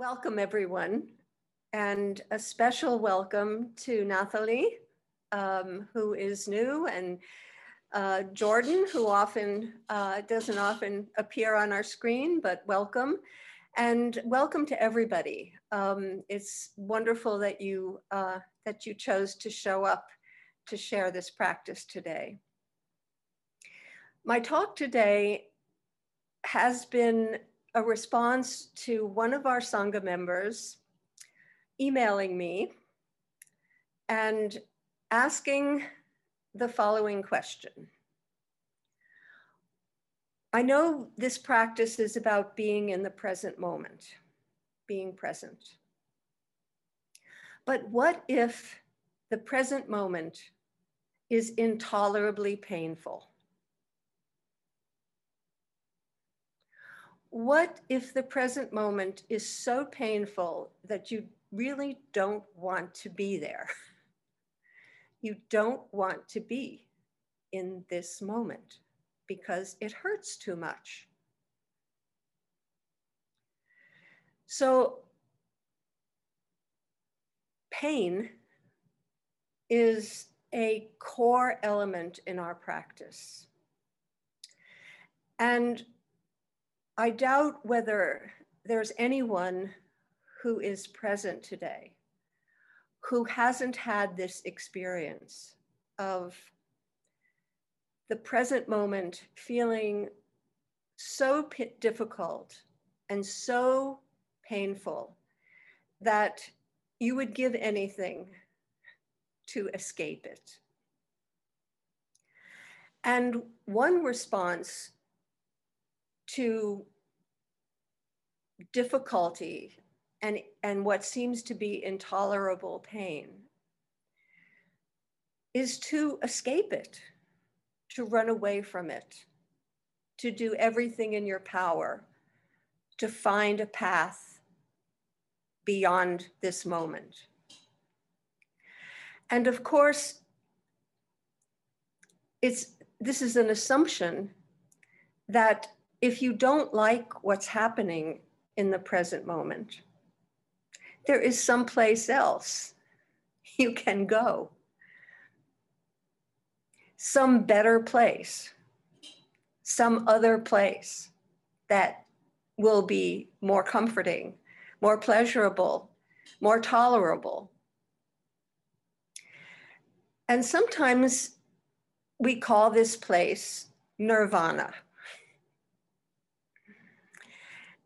Welcome, everyone, and a special welcome to Nathalie, who is new, and Jordan, who often doesn't appear on our screen, but welcome. And welcome to everybody. It's wonderful that you chose to show up to share this practice today. My talk today has been a response to one of our Sangha members emailing me and asking the following question. I know this practice is about being in the present moment, being present. But what if the present moment is intolerably painful? What if the present moment is so painful that you really don't want to be there? You don't want to be in this moment because it hurts too much. So pain is a core element in our practice. And I doubt whether there's anyone who is present today who hasn't had this experience of the present moment feeling so difficult and so painful that you would give anything to escape it. And one response to difficulty and what seems to be intolerable pain is to escape it, to run away from it, to do everything in your power to find a path beyond this moment. And of course, this is an assumption that if you don't like what's happening in the present moment, there is someplace else you can go, some better place, some other place that will be more comforting, more pleasurable, more tolerable. And sometimes we call this place nirvana.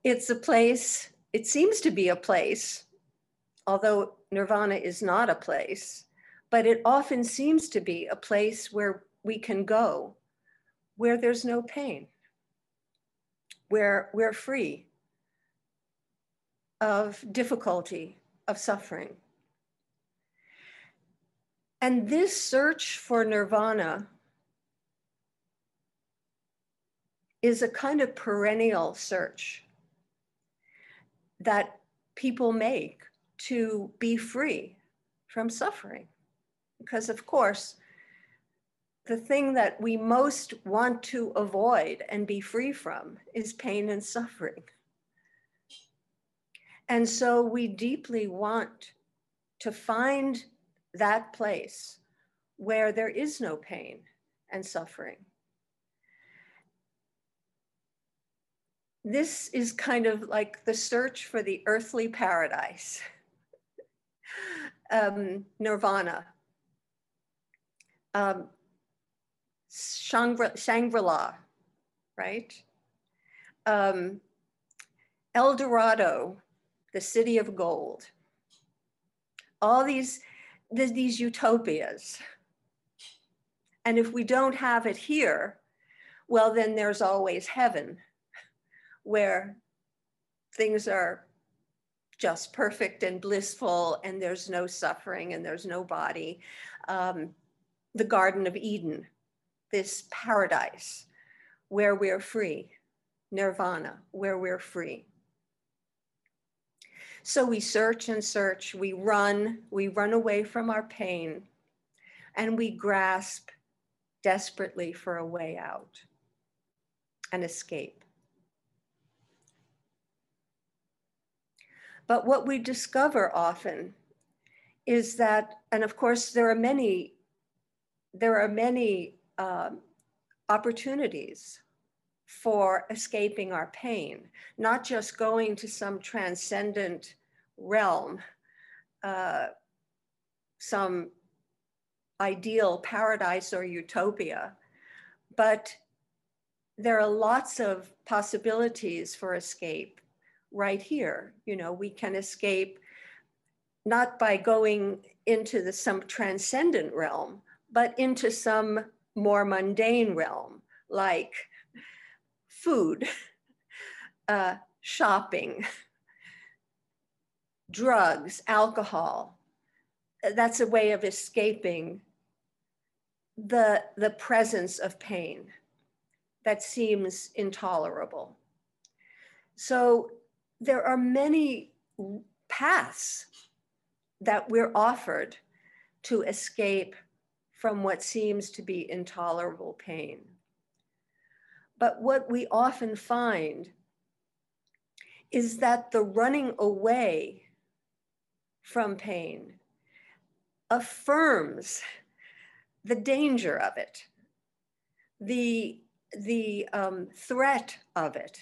It's a place, it seems to be a place, although nirvana is not a place, but it often seems to be a place where we can go, where there's no pain, where we're free of difficulty, of suffering. And this search for nirvana is a kind of perennial search that people make to be free from suffering. Because of course, the thing that we most want to avoid and be free from is pain and suffering. And so we deeply want to find that place where there is no pain and suffering. This is kind of like the search for the earthly paradise, nirvana, Shangri-La, right? El Dorado, the city of gold. All these utopias. And if we don't have it here, well, then there's always heaven, where things are just perfect and blissful and there's no suffering and there's no body. The Garden of Eden, this paradise where we're free, nirvana, where we're free. So we search and search, we run away from our pain, and we grasp desperately for a way out, an escape. But what we discover often is that, and of course there are many opportunities for escaping our pain, not just going to some transcendent realm, some ideal paradise or utopia, but there are lots of possibilities for escape right here. You know, we can escape not by going into some transcendent realm, but into some more mundane realm, like food, shopping, drugs, alcohol. That's a way of escaping the presence of pain that seems intolerable. So there are many paths that we're offered to escape from what seems to be intolerable pain. But what we often find is that the running away from pain affirms the danger of it, the threat of it,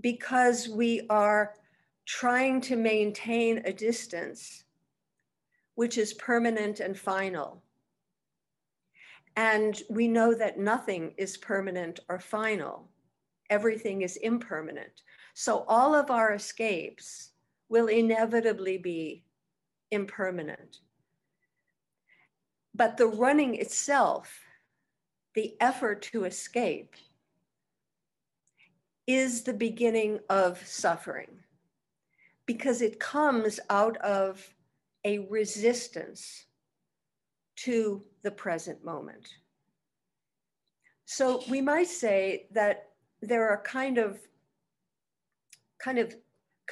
because we are trying to maintain a distance which is permanent and final. And we know that nothing is permanent or final. Everything is impermanent. So all of our escapes will inevitably be impermanent. But the running itself, the effort to escape, is the beginning of suffering, because it comes out of a resistance to the present moment. So we might say that there are kind of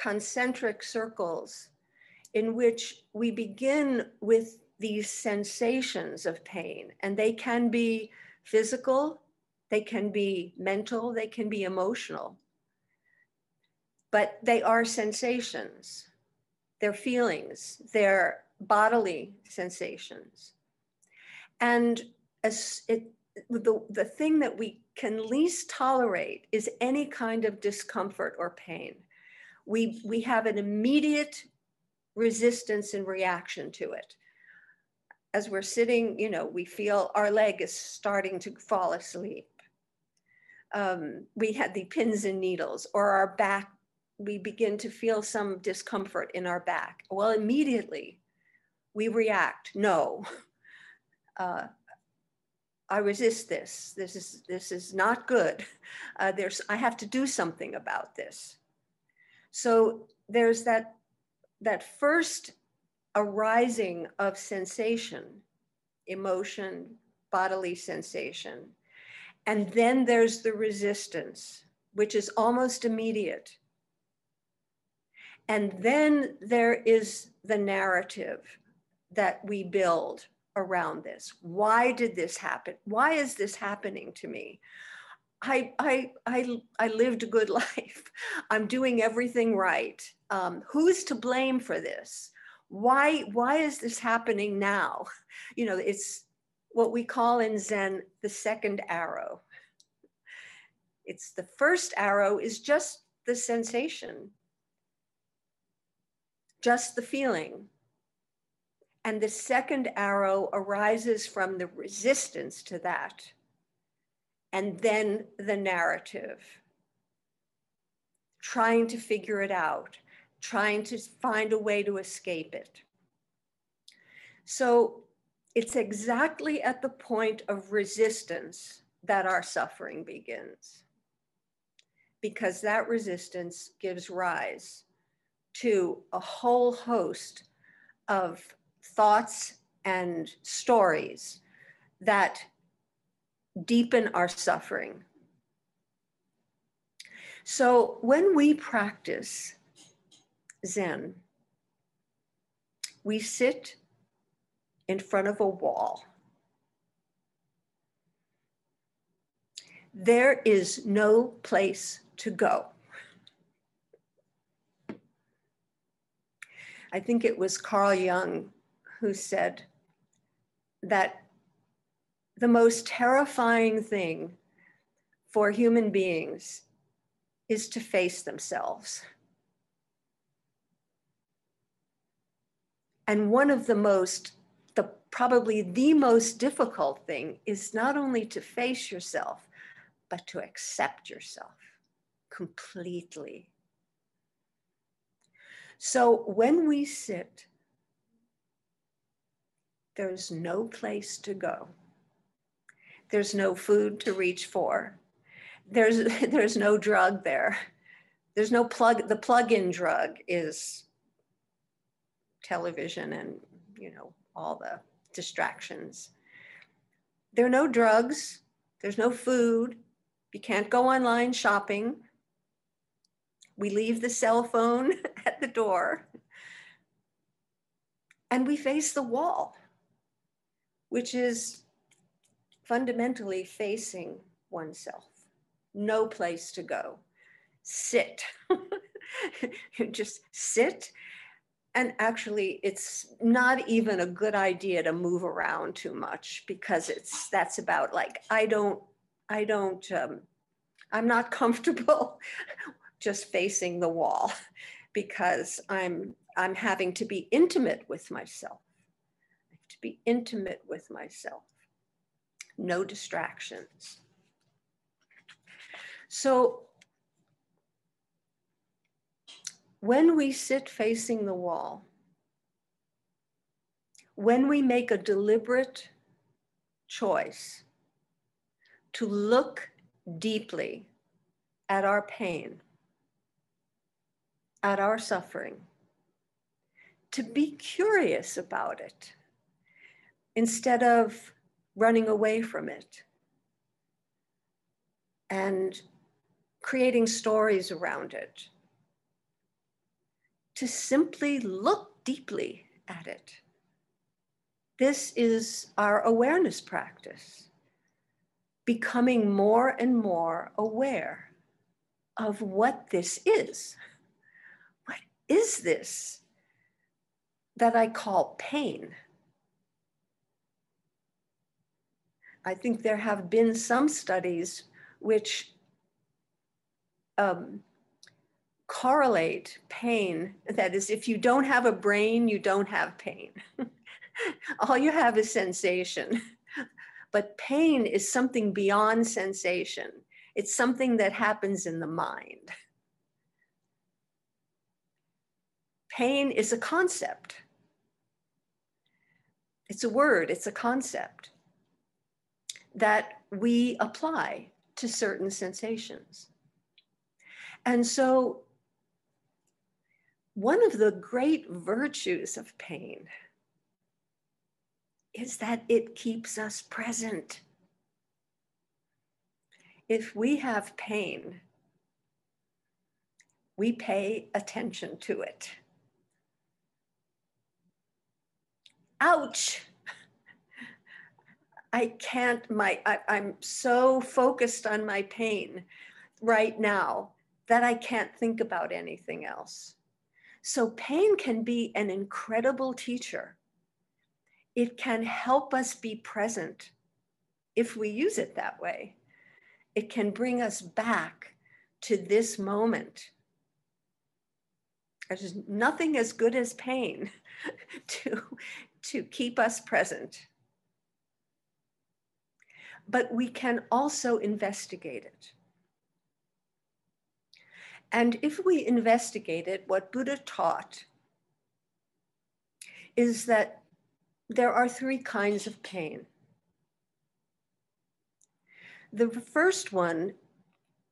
concentric circles in which we begin with these sensations of pain, and they can be physical, they can be mental, they can be emotional, but they are sensations. Their feelings, their bodily sensations. And as the thing that we can least tolerate is any kind of discomfort or pain. We have an immediate resistance and reaction to it. As we're sitting, you know, we feel our leg is starting to fall asleep. We had the pins and needles, or our back, we begin to feel some discomfort in our back. Well, immediately we react. No, I resist this. This is not good. I have to do something about this. So there's that first arising of sensation, emotion, bodily sensation. And then there's the resistance, which is almost immediate. And then there is the narrative that we build around this. Why did this happen? Why is this happening to me? I lived a good life. I'm doing everything right. Who's to blame for this? Why is this happening now? You know, it's what we call in Zen the second arrow. It's the first arrow is just the sensation, just the feeling. And the second arrow arises from the resistance to that. And then the narrative, trying to figure it out, trying to find a way to escape it. So it's exactly at the point of resistance that our suffering begins, because that resistance gives rise to a whole host of thoughts and stories that deepen our suffering. So when we practice Zen, we sit in front of a wall. There is no place to go. I think it was Carl Jung who said that the most terrifying thing for human beings is to face themselves. And one of the most, probably the most difficult thing is not only to face yourself, but to accept yourself completely. So when we sit, there's no place to go. There's no food to reach for. There's no drug there. There's no plug. The plug-in drug is television and, you know, all the distractions. There are no drugs. There's no food. You can't go online shopping. We leave the cell phone at the door and we face the wall, which is fundamentally facing oneself. No place to go. Sit. Just sit. And actually, it's not even a good idea to move around too much, because it's, that's about like, I'm not comfortable just facing the wall, because I'm having to be intimate with myself. I have to be intimate with myself. No distractions. So when we sit facing the wall, when we make a deliberate choice to look deeply at our pain, at our suffering, to be curious about it instead of running away from it and creating stories around it, to simply look deeply at it. This is our awareness practice, becoming more and more aware of what this is. What is this that I call pain? I think there have been some studies which correlate pain. That is, if you don't have a brain, you don't have pain. All you have is sensation. But pain is something beyond sensation. It's something that happens in the mind. Pain is a concept. It's a word, it's a concept that we apply to certain sensations. And so one of the great virtues of pain is that it keeps us present. If we have pain, we pay attention to it. Ouch! I'm so focused on my pain right now that I can't think about anything else. So pain can be an incredible teacher. It can help us be present if we use it that way. It can bring us back to this moment. There's nothing as good as pain to keep us present. But we can also investigate it. And if we investigate it, what Buddha taught is that there are three kinds of pain. The first one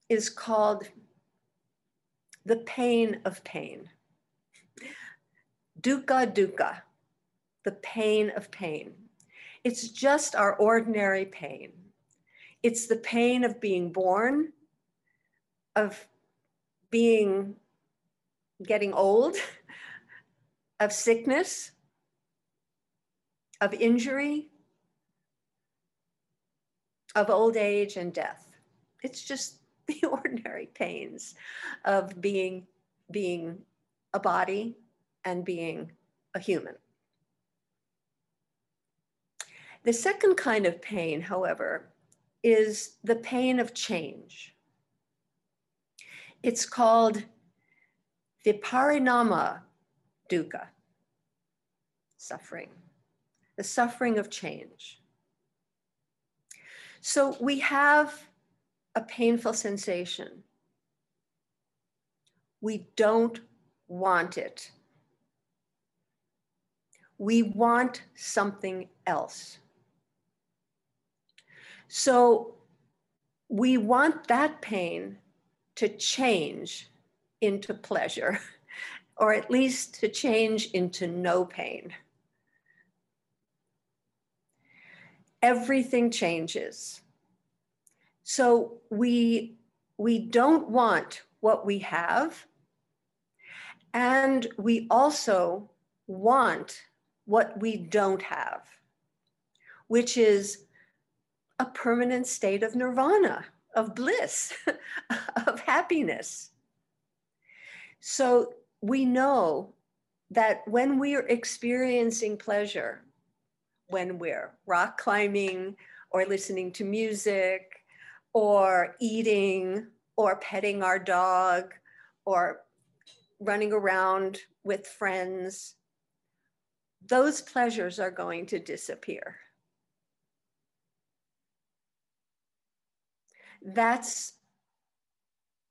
is called the pain of pain. Dukkha dukkha, the pain of pain. It's just our ordinary pain. It's the pain of being born, of getting old, of sickness, of injury, of old age and death. It's just the ordinary pains of being a body and being a human. The second kind of pain, however, is the pain of change. It's called viparinama dukkha, suffering, the suffering of change. So we have a painful sensation. We don't want it. We want something else. So we want that pain to change into pleasure, or at least to change into no pain. Everything changes. So we don't want what we have, and we also want what we don't have, which is a permanent state of nirvana, of bliss, of happiness. So we know that when we are experiencing pleasure, when we're rock climbing or listening to music or eating or petting our dog or running around with friends, those pleasures are going to disappear. That's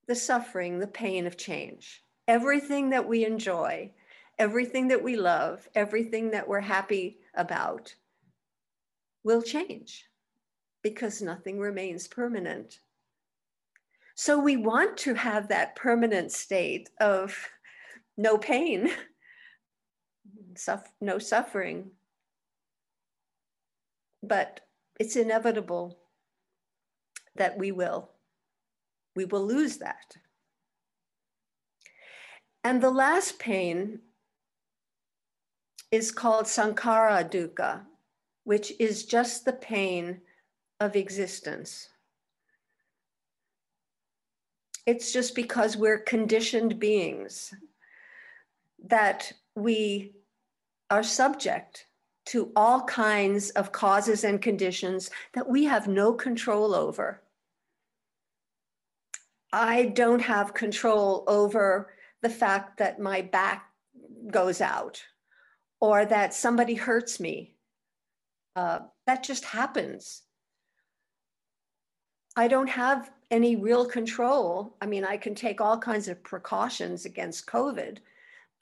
the suffering, the pain of change. Everything that we enjoy, everything that we love, everything that we're happy about will change because nothing remains permanent. So we want to have that permanent state of no pain, no suffering, but it's inevitable that we will lose that. And the last pain is called Sankhara Dukkha, which is just the pain of existence. It's just because we're conditioned beings that we are subject to all kinds of causes and conditions that we have no control over. I don't have control over the fact that my back goes out or that somebody hurts me. That just happens. I don't have any real control. I mean, I can take all kinds of precautions against COVID,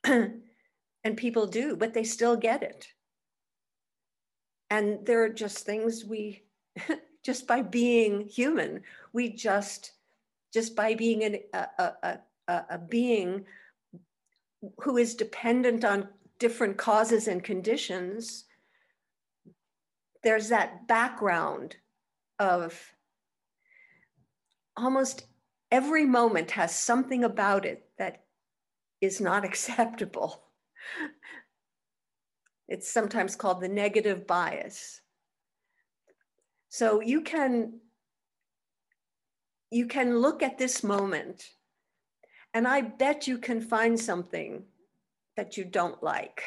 and people do, but they still get it. And there are just things we, just by being human, we just by being a being who is dependent on different causes and conditions, there's that background of almost every moment has something about it that is not acceptable. It's sometimes called the negative bias. So you can look at this moment, and I bet you can find something that you don't like.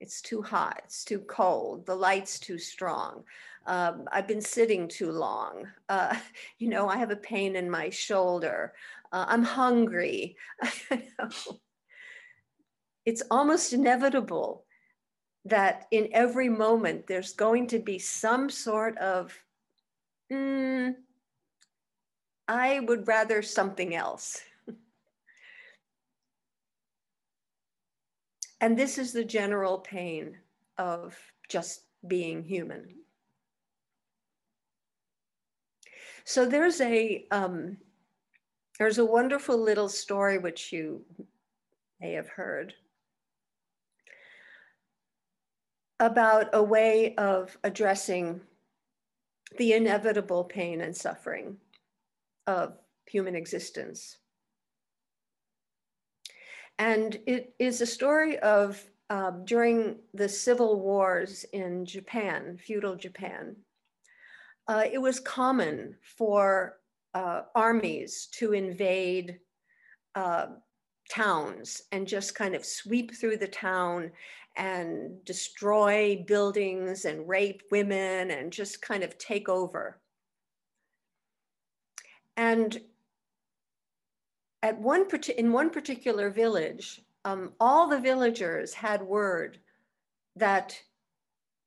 It's too hot, it's too cold, the light's too strong. I've been sitting too long. I have a pain in my shoulder. I'm hungry. It's almost inevitable that in every moment there's going to be some sort of, I would rather something else. And this is the general pain of just being human. So there's a wonderful little story which you may have heard about a way of addressing the inevitable pain and suffering of human existence. And it is a story of during the civil wars in Japan, feudal Japan, it was common for armies to invade towns and just kind of sweep through the town and destroy buildings and rape women and just kind of take over. And at in one particular village, all the villagers had word that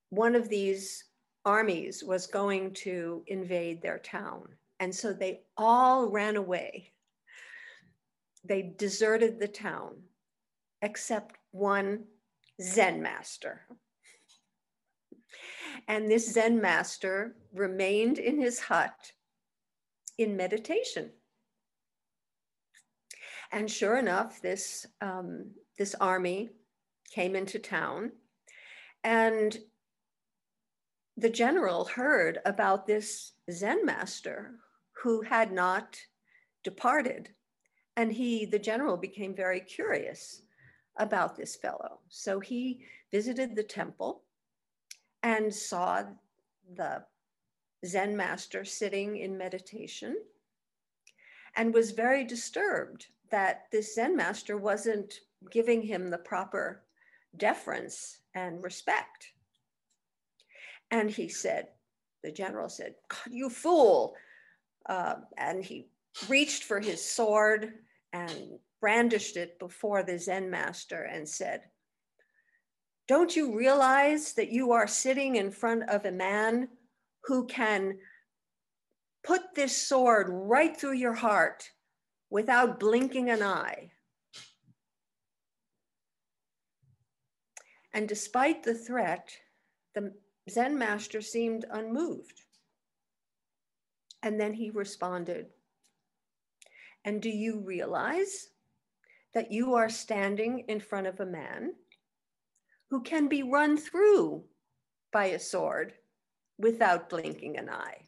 one of these armies was going to invade their town. And so they all ran away. They deserted the town, except one Zen master. And this Zen master remained in his hut in meditation. And sure enough, this army came into town, and the general heard about this Zen master who had not departed. And the general became very curious about this fellow. So he visited the temple and saw the Zen master sitting in meditation and was very disturbed that this Zen master wasn't giving him the proper deference and respect. And he said, the general said, "God, you fool." And he reached for his sword and brandished it before the Zen master and said, "Don't you realize that you are sitting in front of a man who can put this sword right through your heart without blinking an eye?" And despite the threat, the Zen master seemed unmoved. And then he responded, "And do you realize that you are standing in front of a man who can be run through by a sword without blinking an eye?"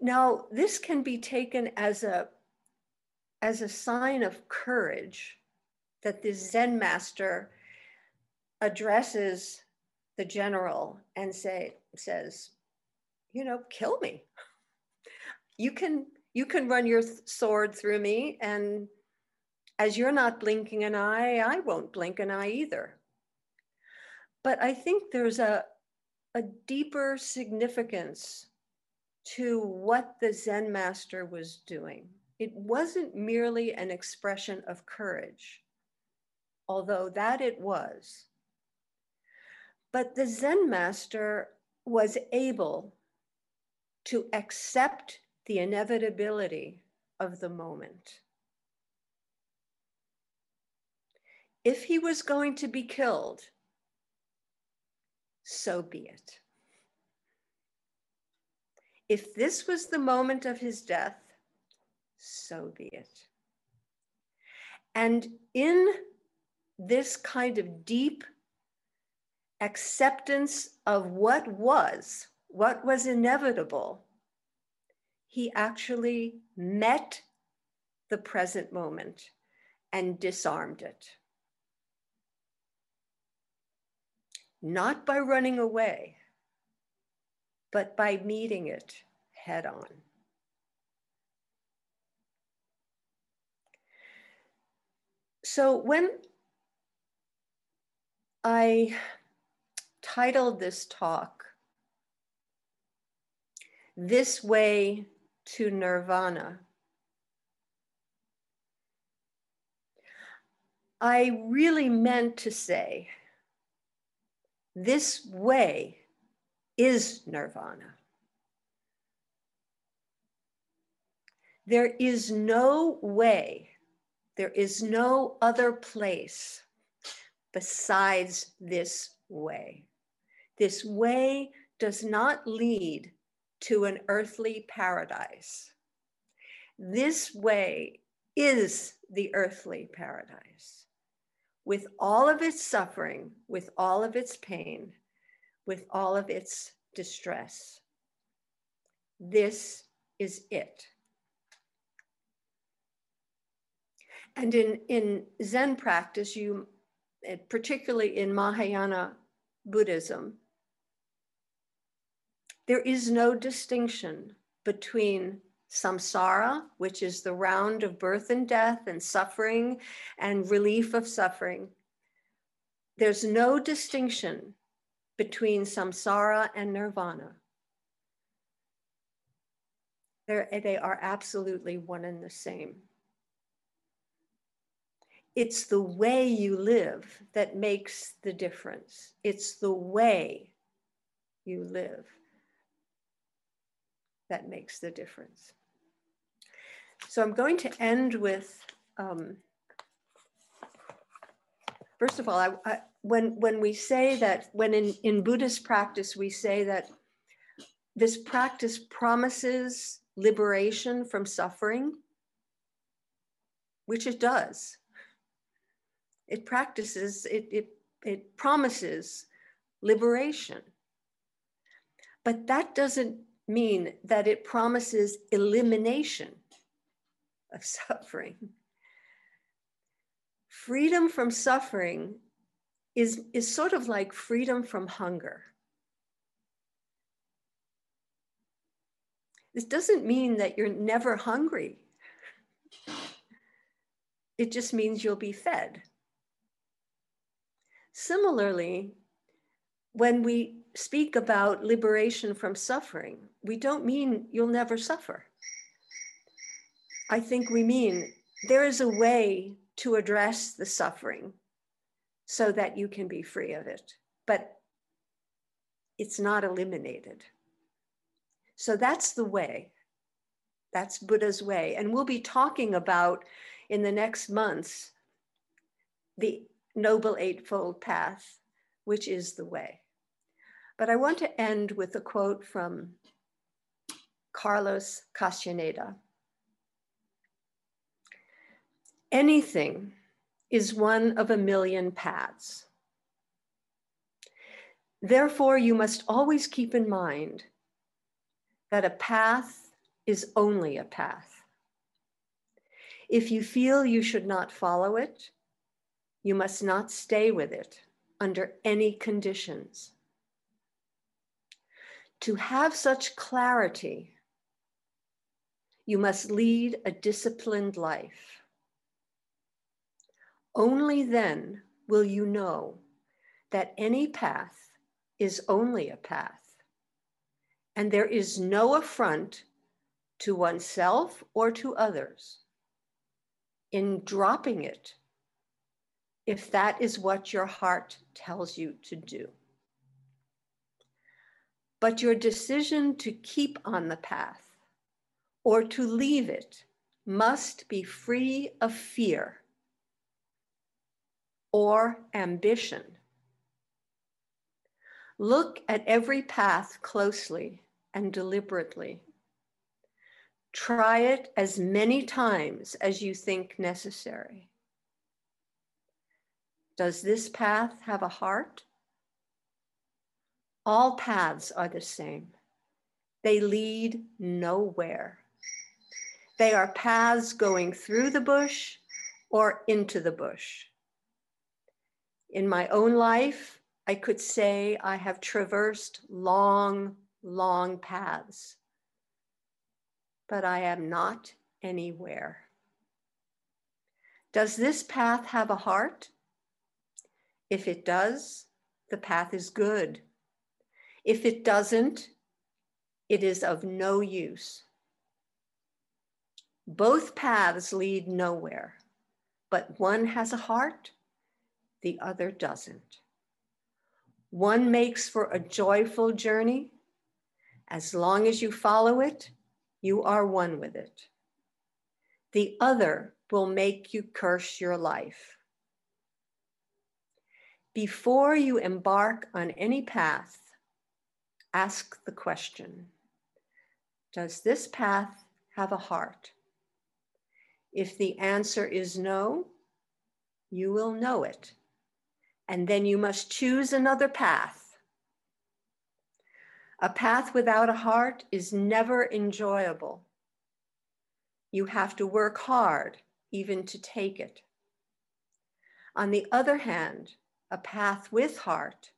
Now, this can be taken as a sign of courage that this Zen master addresses the general and says, "You know, kill me. You can run your sword through me, and as you're not blinking an eye, I won't blink an eye either." But I think there's a deeper significance to what the Zen master was doing. It wasn't merely an expression of courage, although that it was. But the Zen master was able to accept the inevitability of the moment. If he was going to be killed, so be it. If this was the moment of his death, so be it. And in this kind of deep acceptance of what was inevitable, he actually met the present moment and disarmed it. Not by running away, but by meeting it head on. So when I titled this talk, "This Way to Nirvana," I really meant to say, this way is nirvana. There is no way, there is no other place besides this way. This way does not lead to an earthly paradise. This way is the earthly paradise, with all of its suffering, with all of its pain, with all of its distress. This is it. And in Zen practice, particularly in Mahayana Buddhism, there is no distinction between samsara, which is the round of birth and death and suffering and relief of suffering. There's no distinction between samsara and nirvana. They are absolutely one and the same. It's the way you live that makes the difference. It's the way you live that makes the difference. So I'm going to end with, first of all, when we say that, in Buddhist practice, we say that this practice promises liberation from suffering, which it does. It promises liberation. But that doesn't mean that it promises elimination of suffering. Freedom from suffering is sort of like freedom from hunger. This doesn't mean that you're never hungry. It just means you'll be fed. Similarly, when we speak about liberation from suffering, we don't mean you'll never suffer. I think we mean there is a way to address the suffering so that you can be free of it, but it's not eliminated. So that's the way. That's Buddha's way. And we'll be talking about in the next months the Noble Eightfold Path, which is the way. But I want to end with a quote from Carlos Castaneda. "Anything is one of a million paths. Therefore, you must always keep in mind that a path is only a path. If you feel you should not follow it, you must not stay with it under any conditions. To have such clarity, you must lead a disciplined life. Only then will you know that any path is only a path, and there is no affront to oneself or to others in dropping it, if that is what your heart tells you to do. But your decision to keep on the path or to leave it must be free of fear or ambition. Look at every path closely and deliberately. Try it as many times as you think necessary. Does this path have a heart? All paths are the same. They lead nowhere. They are paths going through the bush or into the bush. In my own life, I could say I have traversed long, long paths, but I am not anywhere. Does this path have a heart? If it does, the path is good. If it doesn't, it is of no use. Both paths lead nowhere, but one has a heart, the other doesn't. One makes for a joyful journey. As long as you follow it, you are one with it. The other will make you curse your life. Before you embark on any path, ask the question, does this path have a heart? If the answer is no, you will know it, and then you must choose another path. A path without a heart is never enjoyable. You have to work hard even to take it. On the other hand, a path with heart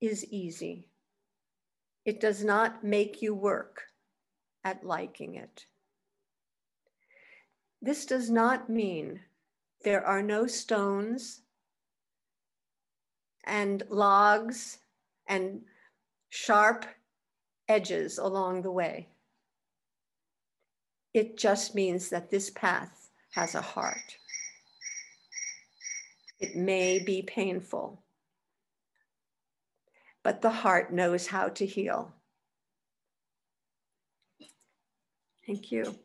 is easy. It does not make you work. at liking it. This does not mean there are no stones and logs and sharp edges along the way. It just means that this path has a heart. It may be painful, but the heart knows how to heal. Thank you.